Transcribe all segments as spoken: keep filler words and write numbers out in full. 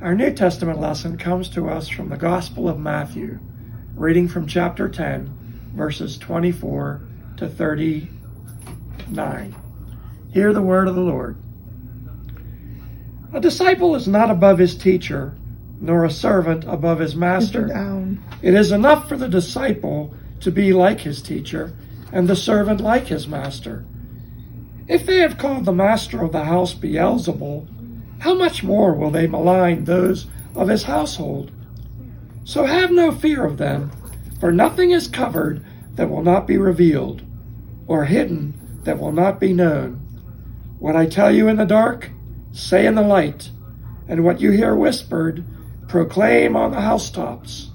Our New Testament lesson comes to us from the Gospel of Matthew, reading from chapter ten, verses twenty-four to thirty-nine. Hear the word of the Lord. A disciple is not above his teacher, nor a servant above his master. Down. It is enough for the disciple to be like his teacher, and the servant like his master. If they have called the master of the house Beelzebul, how much more will they malign those of his household? So have no fear of them, for nothing is covered that will not be revealed, or hidden that will not be known. What I tell you in the dark, say in the light, and what you hear whispered, proclaim on the housetops.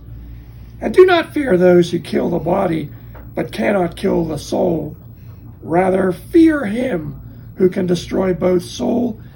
And do not fear those who kill the body, but cannot kill the soul. Rather, fear him who can destroy both soul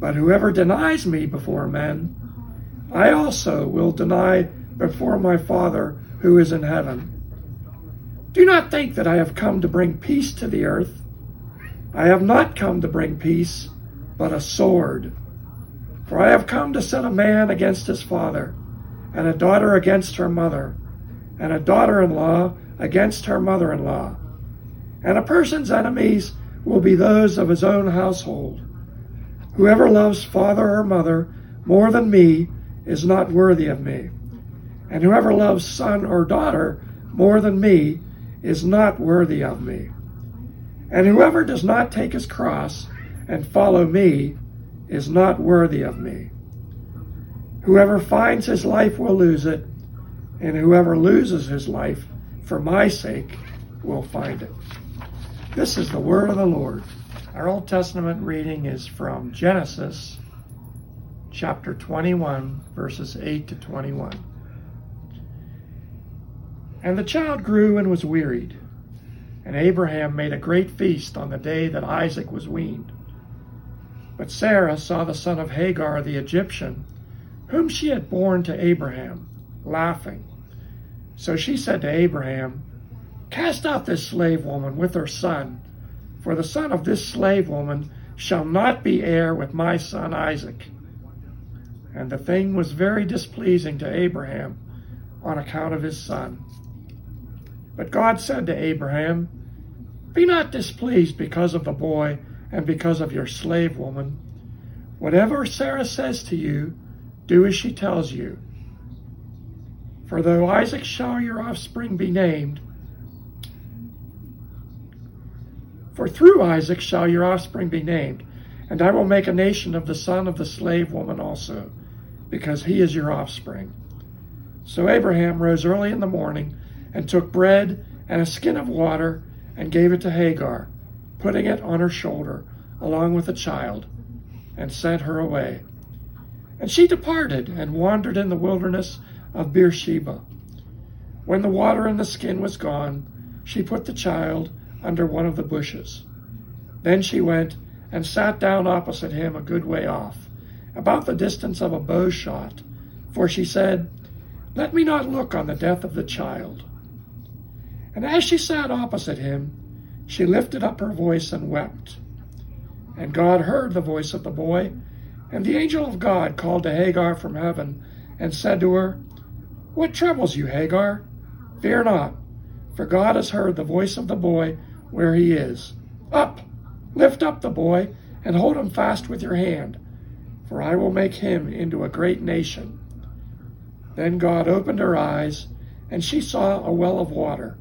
But whoever denies me before men, I also will deny before my Father who is in heaven. Do not think that I have come to bring peace to the earth. I have not come to bring peace, but a sword. For I have come to set a man against his father, and a daughter against her mother, and a daughter-in-law against her mother-in-law. And a person's enemies will be those of his own household. Whoever loves father or mother more than me is not worthy of me. And whoever loves son or daughter more than me is not worthy of me. And whoever does not take his cross and follow me is not worthy of me. Whoever finds his life will lose it, and whoever loses his life for my sake will find it. This is the word of the Lord. Our Old Testament reading is from Genesis chapter twenty-one, verses eight to twenty-one. And the child grew and was wearied, and Abraham made a great feast on the day that Isaac was weaned. But Sarah saw the son of Hagar the Egyptian, whom she had borne to Abraham, laughing. So she said to Abraham, "Cast out this slave woman with her son, for the son of this slave woman shall not be heir with my son Isaac." And the thing was very displeasing to Abraham on account of his son. But God said to Abraham, "Be not displeased because of the boy and because of your slave woman. Whatever Sarah says to you, do as she tells you. For though Isaac shall your offspring be named, For through Isaac shall your offspring be named, and I will make a nation of the son of the slave woman also, because he is your offspring." So Abraham rose early in the morning and took bread and a skin of water and gave it to Hagar, putting it on her shoulder along with the child, and sent her away. And she departed and wandered in the wilderness of Beersheba. When the water in the skin was gone, she put the child under one of the bushes. Then she went and sat down opposite him a good way off, about the distance of a bow shot, for she said, "Let me not look on the death of the child." And as she sat opposite him, she lifted up her voice and wept. And God heard the voice of the boy, and the angel of God called to Hagar from heaven and said to her, "What troubles you, Hagar? Fear not, for God has heard the voice of the boy where he is. Up, lift up the boy, and hold him fast with your hand, for I will make him into a great nation." Then God opened her eyes, and she saw a well of water.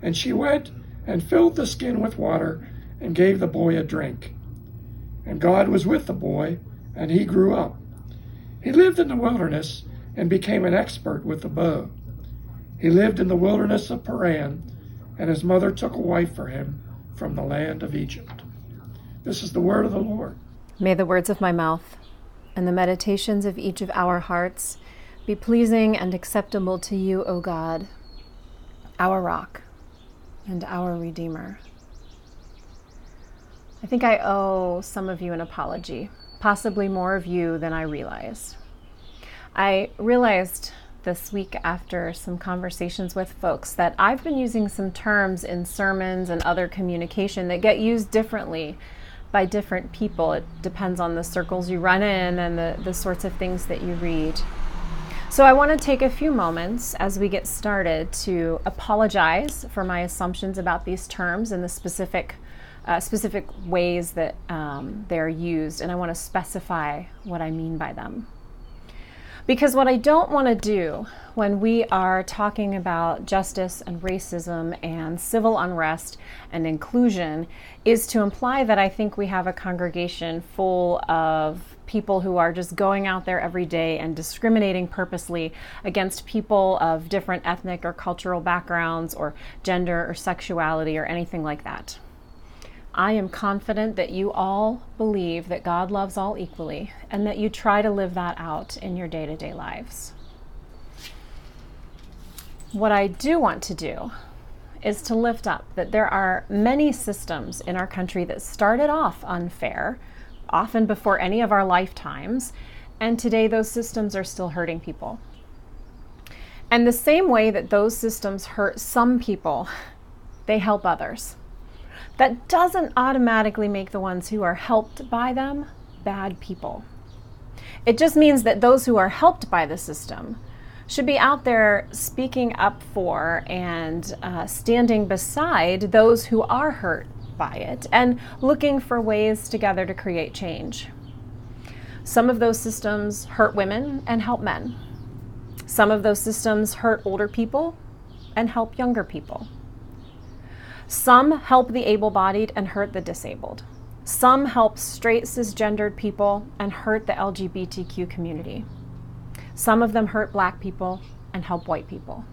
And she went and filled the skin with water and gave the boy a drink. And God was with the boy, and he grew up. He lived in the wilderness and became an expert with the bow. He lived in the wilderness of Paran, and his mother took a wife for him from the land of Egypt. This is the word of the Lord. May the words of my mouth and the meditations of each of our hearts be pleasing and acceptable to you, O God, our rock and our Redeemer. I think I owe some of you an apology, possibly more of you than I realized. I realized this week after some conversations with folks that I've been using some terms in sermons and other communication that get used differently by different people. It depends on the circles you run in and the, the sorts of things that you read. So I want to take a few moments as we get started to apologize for my assumptions about these terms and the specific uh, specific ways that um, they're used, and I want to specify what I mean by them. Because what I don't want to do when we are talking about justice and racism and civil unrest and inclusion is to imply that I think we have a congregation full of people who are just going out there every day and discriminating purposely against people of different ethnic or cultural backgrounds or gender or sexuality or anything like that. I am confident that you all believe that God loves all equally and that you try to live that out in your day-to-day lives. What I do want to do is to lift up that there are many systems in our country that started off unfair, often before any of our lifetimes, and today those systems are still hurting people. And the same way that those systems hurt some people, they help others. That doesn't automatically make the ones who are helped by them bad people. It just means that those who are helped by the system should be out there speaking up for and uh, standing beside those who are hurt by it and looking for ways together to create change. Some of those systems hurt women and help men. Some of those systems hurt older people and help younger people. Some help the able-bodied and hurt the disabled. Some help straight cisgendered people and hurt the L G B T Q community. Some of them hurt black people and help white people.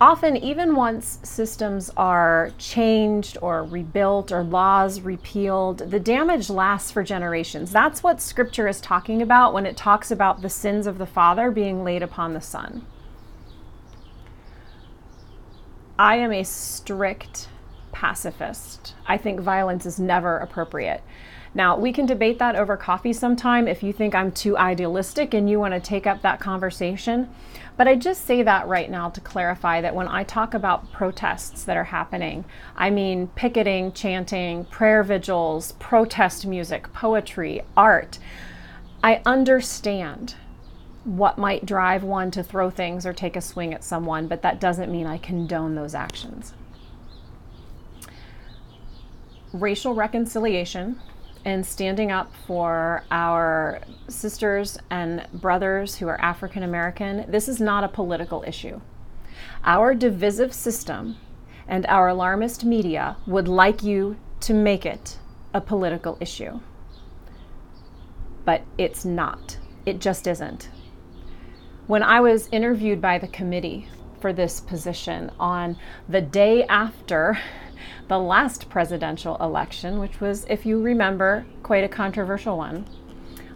Often, even once systems are changed or rebuilt or laws repealed, the damage lasts for generations. That's what Scripture is talking about when it talks about the sins of the father being laid upon the son. I am a strict pacifist. I think violence is never appropriate. Now, we can debate that over coffee sometime if you think I'm too idealistic and you want to take up that conversation. But I just say that right now to clarify that when I talk about protests that are happening, I mean picketing, chanting, prayer vigils, protest music, poetry, art. I understand what might drive one to throw things or take a swing at someone, but that doesn't mean I condone those actions. Racial reconciliation and standing up for our sisters and brothers who are African American, this is not a political issue. Our divisive system and our alarmist media would like you to make it a political issue. But it's not. It just isn't. When I was interviewed by the committee for this position on the day after the last presidential election, which was, if you remember, quite a controversial one,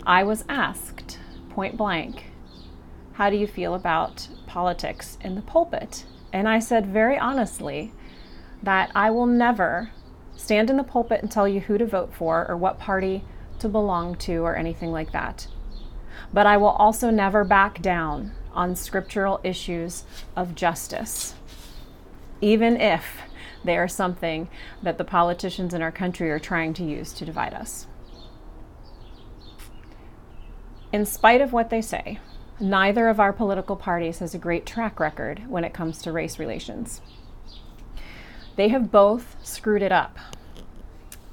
I was asked point blank, how do you feel about politics in the pulpit? And I said very honestly that I will never stand in the pulpit and tell you who to vote for or what party to belong to or anything like that. But I will also never back down on scriptural issues of justice, even if they are something that the politicians in our country are trying to use to divide us. In spite of what they say, neither of our political parties has a great track record when it comes to race relations. They have both screwed it up.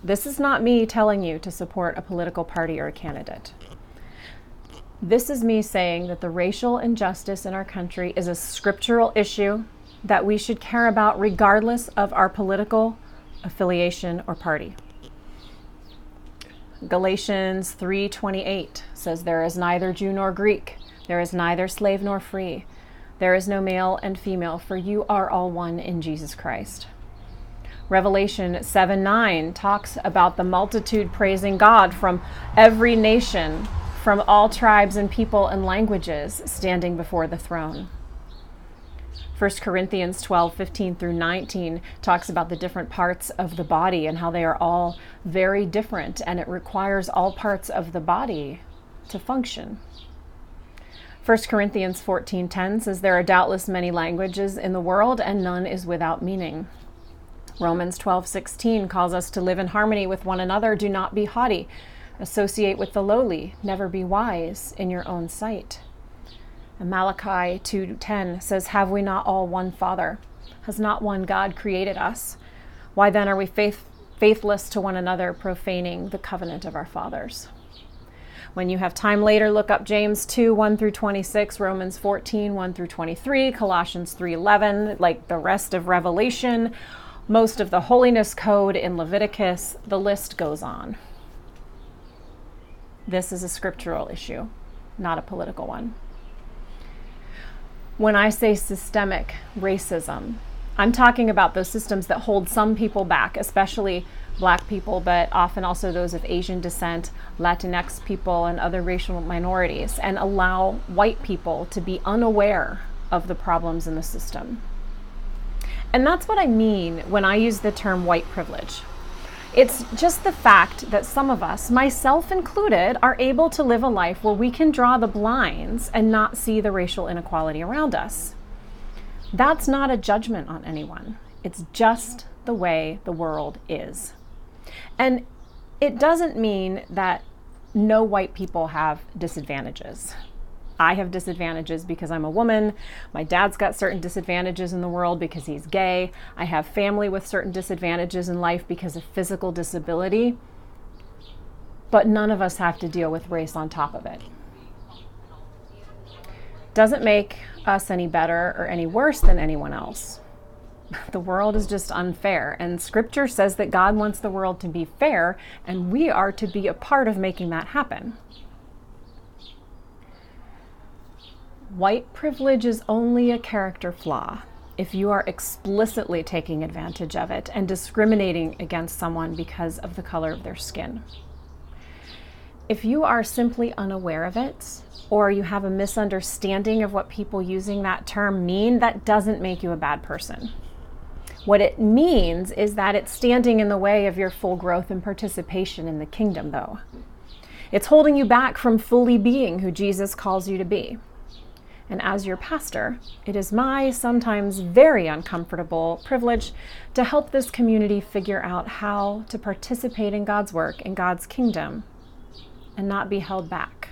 This is not me telling you to support a political party or a candidate. This is me saying that the racial injustice in our country is a scriptural issue that we should care about regardless of our political affiliation or party. Galatians three twenty-eight says, there is neither Jew nor Greek, there is neither slave nor free, there is no male and female, for you are all one in Jesus Christ. Revelation seven nine talks about the multitude praising God from every nation from all tribes and people and languages standing before the throne. First Corinthians twelve, fifteen through nineteen talks about the different parts of the body and how they are all very different, and it requires all parts of the body to function. First Corinthians fourteen, ten says, there are doubtless many languages in the world, and none is without meaning. Romans twelve, sixteen calls us to live in harmony with one another. Do not be haughty. Associate with the lowly. Never be wise in your own sight. And Malachi two ten says, have we not all one Father? Has not one God created us? Why then are we faith, faithless to one another, profaning the covenant of our fathers? When you have time later, look up James two, one through twenty-six, Romans fourteen, one through twenty-three, Colossians three, eleven, like the rest of Revelation, most of the holiness code in Leviticus, the list goes on. This is a scriptural issue, not a political one. When I say systemic racism, I'm talking about those systems that hold some people back, especially Black people, but often also those of Asian descent, Latinx people, and other racial minorities, and allow white people to be unaware of the problems in the system. And that's what I mean when I use the term white privilege. It's just the fact that some of us, myself included, are able to live a life where we can draw the blinds and not see the racial inequality around us. That's not a judgment on anyone. It's just the way the world is. And it doesn't mean that no white people have disadvantages. I have disadvantages because I'm a woman. My dad's got certain disadvantages in the world because he's gay. I have family with certain disadvantages in life because of physical disability. But none of us have to deal with race on top of it. Doesn't make us any better or any worse than anyone else. The world is just unfair, and Scripture says that God wants the world to be fair, and we are to be a part of making that happen. White privilege is only a character flaw if you are explicitly taking advantage of it and discriminating against someone because of the color of their skin. If you are simply unaware of it, or you have a misunderstanding of what people using that term mean, that doesn't make you a bad person. What it means is that it's standing in the way of your full growth and participation in the kingdom, though. It's holding you back from fully being who Jesus calls you to be. And as your pastor, it is my sometimes very uncomfortable privilege to help this community figure out how to participate in God's work and God's kingdom and not be held back.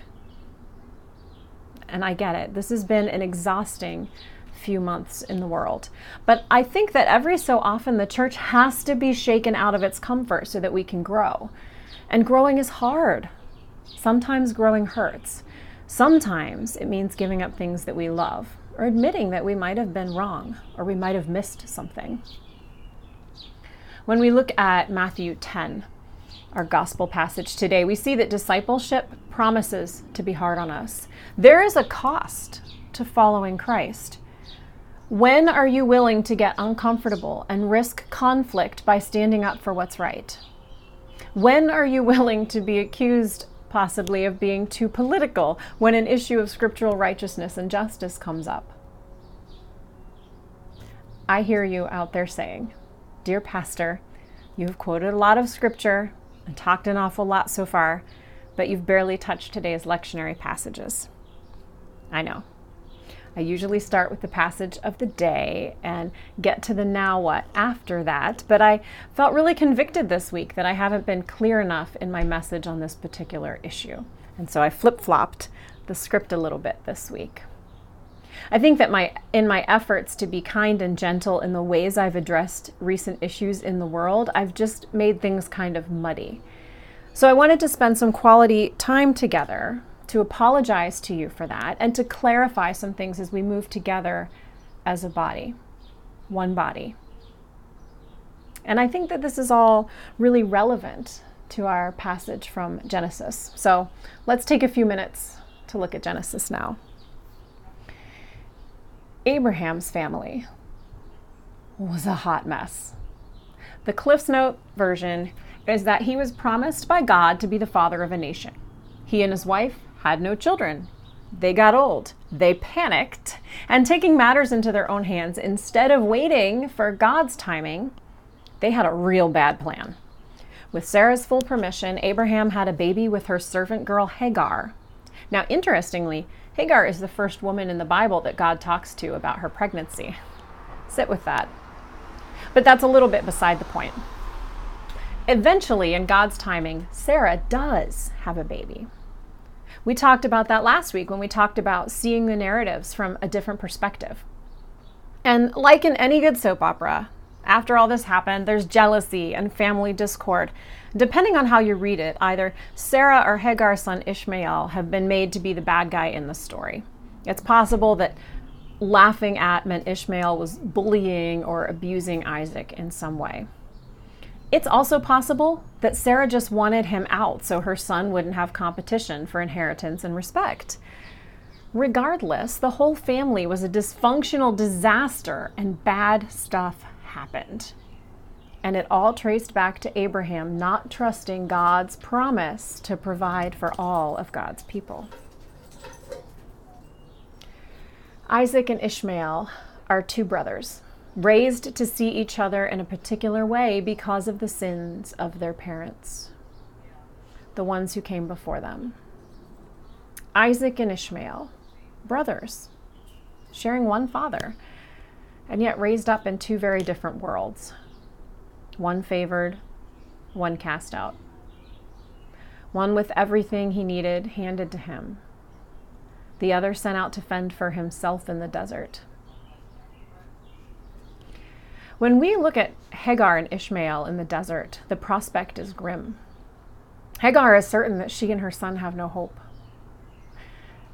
And I get it. This has been an exhausting few months in the world. But I think that every so often the church has to be shaken out of its comfort so that we can grow. And growing is hard. Sometimes growing hurts. Sometimes it means giving up things that we love, or admitting that we might have been wrong, or we might have missed something. When we look at Matthew ten, our gospel passage today, we see that discipleship promises to be hard on us. There is a cost to following Christ. When are you willing to get uncomfortable and risk conflict by standing up for what's right? When are you willing to be accused possibly of being too political when an issue of scriptural righteousness and justice comes up? I hear you out there saying, dear pastor, you've quoted a lot of scripture and talked an awful lot so far, but you've barely touched today's lectionary passages. I know. I usually start with the passage of the day and get to the now what after that, but I felt really convicted this week that I haven't been clear enough in my message on this particular issue. And so I flip-flopped the script a little bit this week. I think that my in my efforts to be kind and gentle in the ways I've addressed recent issues in the world, I've just made things kind of muddy. So I wanted to spend some quality time together to apologize to you for that, and to clarify some things as we move together as a body, one body. And I think that this is all really relevant to our passage from Genesis. So let's take a few minutes to look at Genesis now. Abraham's family was a hot mess. The CliffsNote version is that he was promised by God to be the father of a nation. He and his wife had no children. They got old. They panicked, and taking matters into their own hands, instead of waiting for God's timing, they had a real bad plan. With Sarah's full permission, Abraham had a baby with her servant girl Hagar. Now, interestingly, Hagar is the first woman in the Bible that God talks to about her pregnancy. Sit with that. But that's a little bit beside the point. Eventually, in God's timing, Sarah does have a baby. We talked about that last week when we talked about seeing the narratives from a different perspective. And like in any good soap opera, after all this happened, there's jealousy and family discord. Depending on how you read it, either Sarah or Hagar's son Ishmael have been made to be the bad guy in the story. It's possible that laughing at meant Ishmael was bullying or abusing Isaac in some way. It's also possible that Sarah just wanted him out so her son wouldn't have competition for inheritance and respect. Regardless, the whole family was a dysfunctional disaster and bad stuff happened. And it all traced back to Abraham not trusting God's promise to provide for all of God's people. Isaac and Ishmael are two brothers, raised to see each other in a particular way because of the sins of their parents, the ones who came before them. Isaac and Ishmael, brothers, sharing one father, and yet raised up in two very different worlds. One favored, one cast out. One with everything he needed handed to him. The other sent out to fend for himself in the desert. When we look at Hagar and Ishmael in the desert, the prospect is grim. Hagar is certain that she and her son have no hope.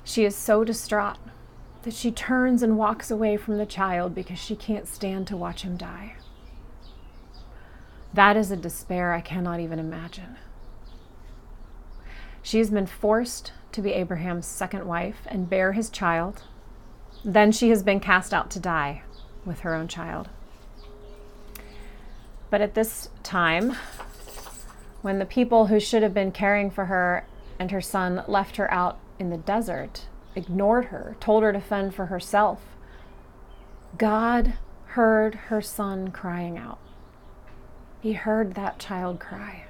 She is so distraught that she turns and walks away from the child because she can't stand to watch him die. That is a despair I cannot even imagine. She has been forced to be Abraham's second wife and bear his child. Then she has been cast out to die with her own child. But at this time, when the people who should have been caring for her and her son left her out in the desert, ignored her, told her to fend for herself, God heard her son crying out. He heard that child cry.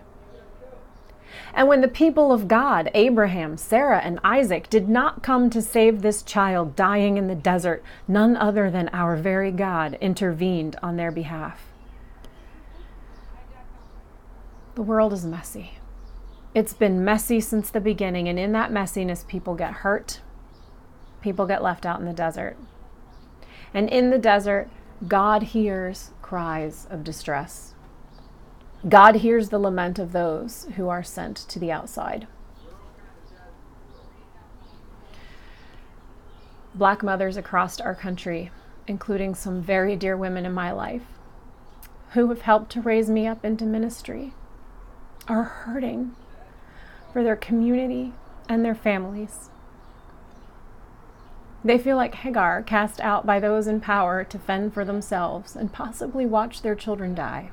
And when the people of God, Abraham, Sarah, and Isaac, did not come to save this child dying in the desert, none other than our very God intervened on their behalf. The world is messy. It's been messy since the beginning, and in that messiness, people get hurt. People get left out in the desert. And in the desert, God hears cries of distress. God hears the lament of those who are sent to the outside. Black mothers across our country, including some very dear women in my life, who have helped to raise me up into ministry, are hurting for their community and their families. They feel like Hagar, cast out by those in power to fend for themselves and possibly watch their children die.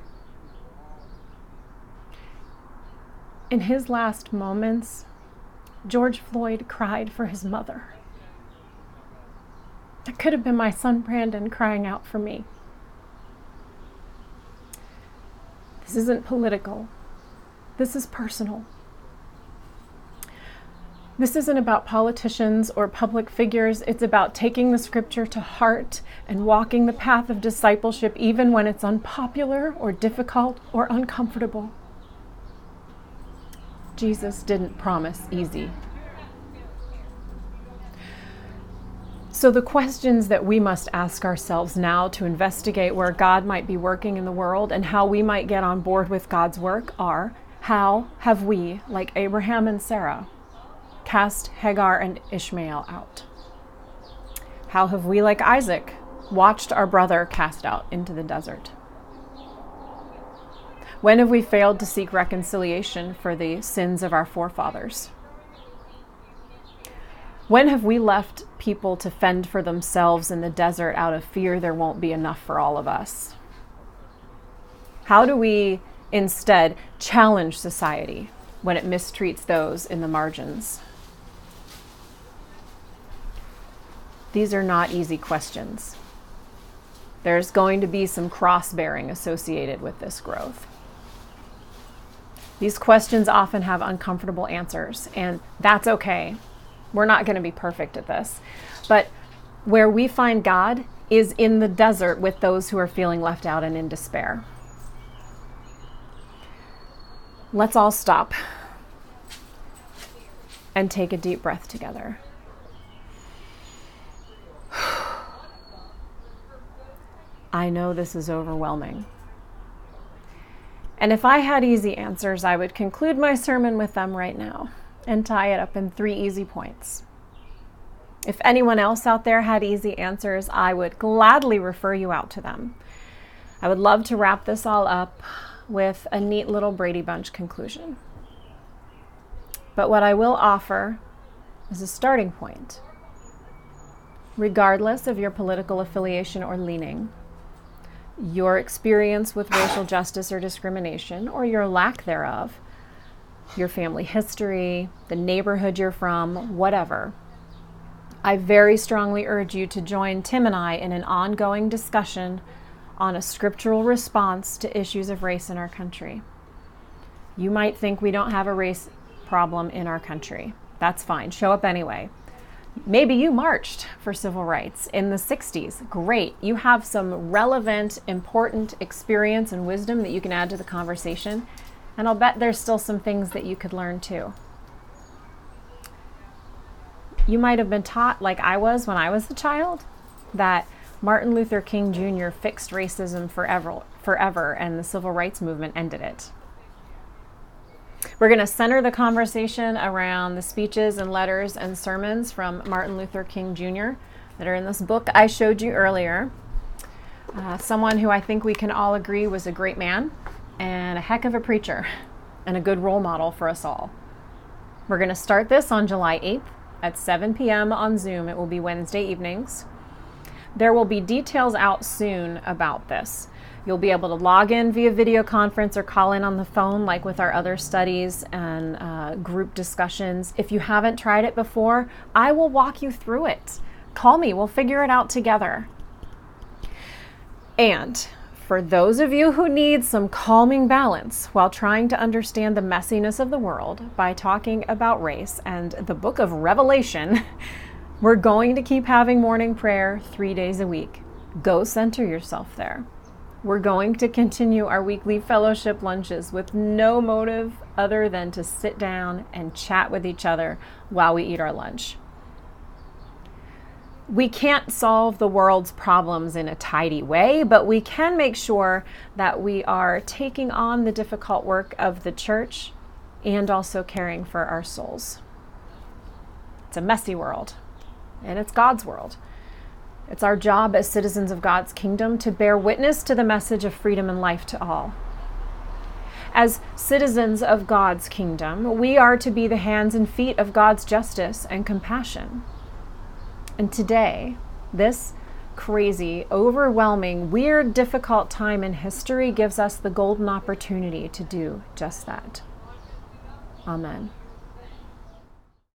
In his last moments, George Floyd cried for his mother. That could have been my son Brandon crying out for me. This isn't political. This is personal. This isn't about politicians or public figures. It's about taking the scripture to heart and walking the path of discipleship, even when it's unpopular or difficult or uncomfortable. Jesus didn't promise easy. So the questions that we must ask ourselves now to investigate where God might be working in the world and how we might get on board with God's work are, how have we, like Abraham and Sarah, cast Hagar and Ishmael out? How have we, like Isaac, watched our brother cast out into the desert? When have we failed to seek reconciliation for the sins of our forefathers? When have we left people to fend for themselves in the desert out of fear there won't be enough for all of us? How do we instead challenge society when it mistreats those in the margins? These are not easy questions. There's going to be some cross-bearing associated with this growth. These questions often have uncomfortable answers, and that's okay. We're not going to be perfect at this. But where we find God is in the desert with those who are feeling left out and in despair. Let's all stop and take a deep breath together. I know this is overwhelming. And if I had easy answers, I would conclude my sermon with them right now and tie it up in three easy points. If anyone else out there had easy answers, I would gladly refer you out to them. I would love to wrap this all up with a neat little Brady Bunch conclusion. But what I will offer is a starting point. Regardless of your political affiliation or leaning, your experience with racial justice or discrimination, or your lack thereof, your family history, the neighborhood you're from, whatever, I very strongly urge you to join Tim and I in an ongoing discussion on a scriptural response to issues of race in our country. You might think we don't have a race problem in our country. That's fine. Show up anyway. Maybe you marched for civil rights in the sixties. Great. You have some relevant, important experience and wisdom that you can add to the conversation. And I'll bet there's still some things that you could learn too. You might have been taught, like I was when I was a child, that Martin Luther King Junior fixed racism forever, forever, and the civil rights movement ended it. We're going to center the conversation around the speeches and letters and sermons from Martin Luther King Junior that are in this book I showed you earlier. Uh, someone who I think we can all agree was a great man and a heck of a preacher and a good role model for us all. We're going to start this on July eighth at seven p.m. on Zoom. It will be Wednesday evenings. There will be details out soon about this. You'll be able to log in via video conference or call in on the phone like with our other studies and uh, group discussions. If you haven't tried it before, I will walk you through it. Call me. We'll figure it out together. And for those of you who need some calming balance while trying to understand the messiness of the world by talking about race and the book of Revelation, we're going to keep having morning prayer three days a week. Go center yourself there. We're going to continue our weekly fellowship lunches with no motive other than to sit down and chat with each other while we eat our lunch. We can't solve the world's problems in a tidy way, but we can make sure that we are taking on the difficult work of the church and also caring for our souls. It's a messy world, and it's God's world. It's our job as citizens of God's kingdom to bear witness to the message of freedom and life to all. As citizens of God's kingdom, we are to be the hands and feet of God's justice and compassion. And today, this crazy, overwhelming, weird, difficult time in history gives us the golden opportunity to do just that. Amen.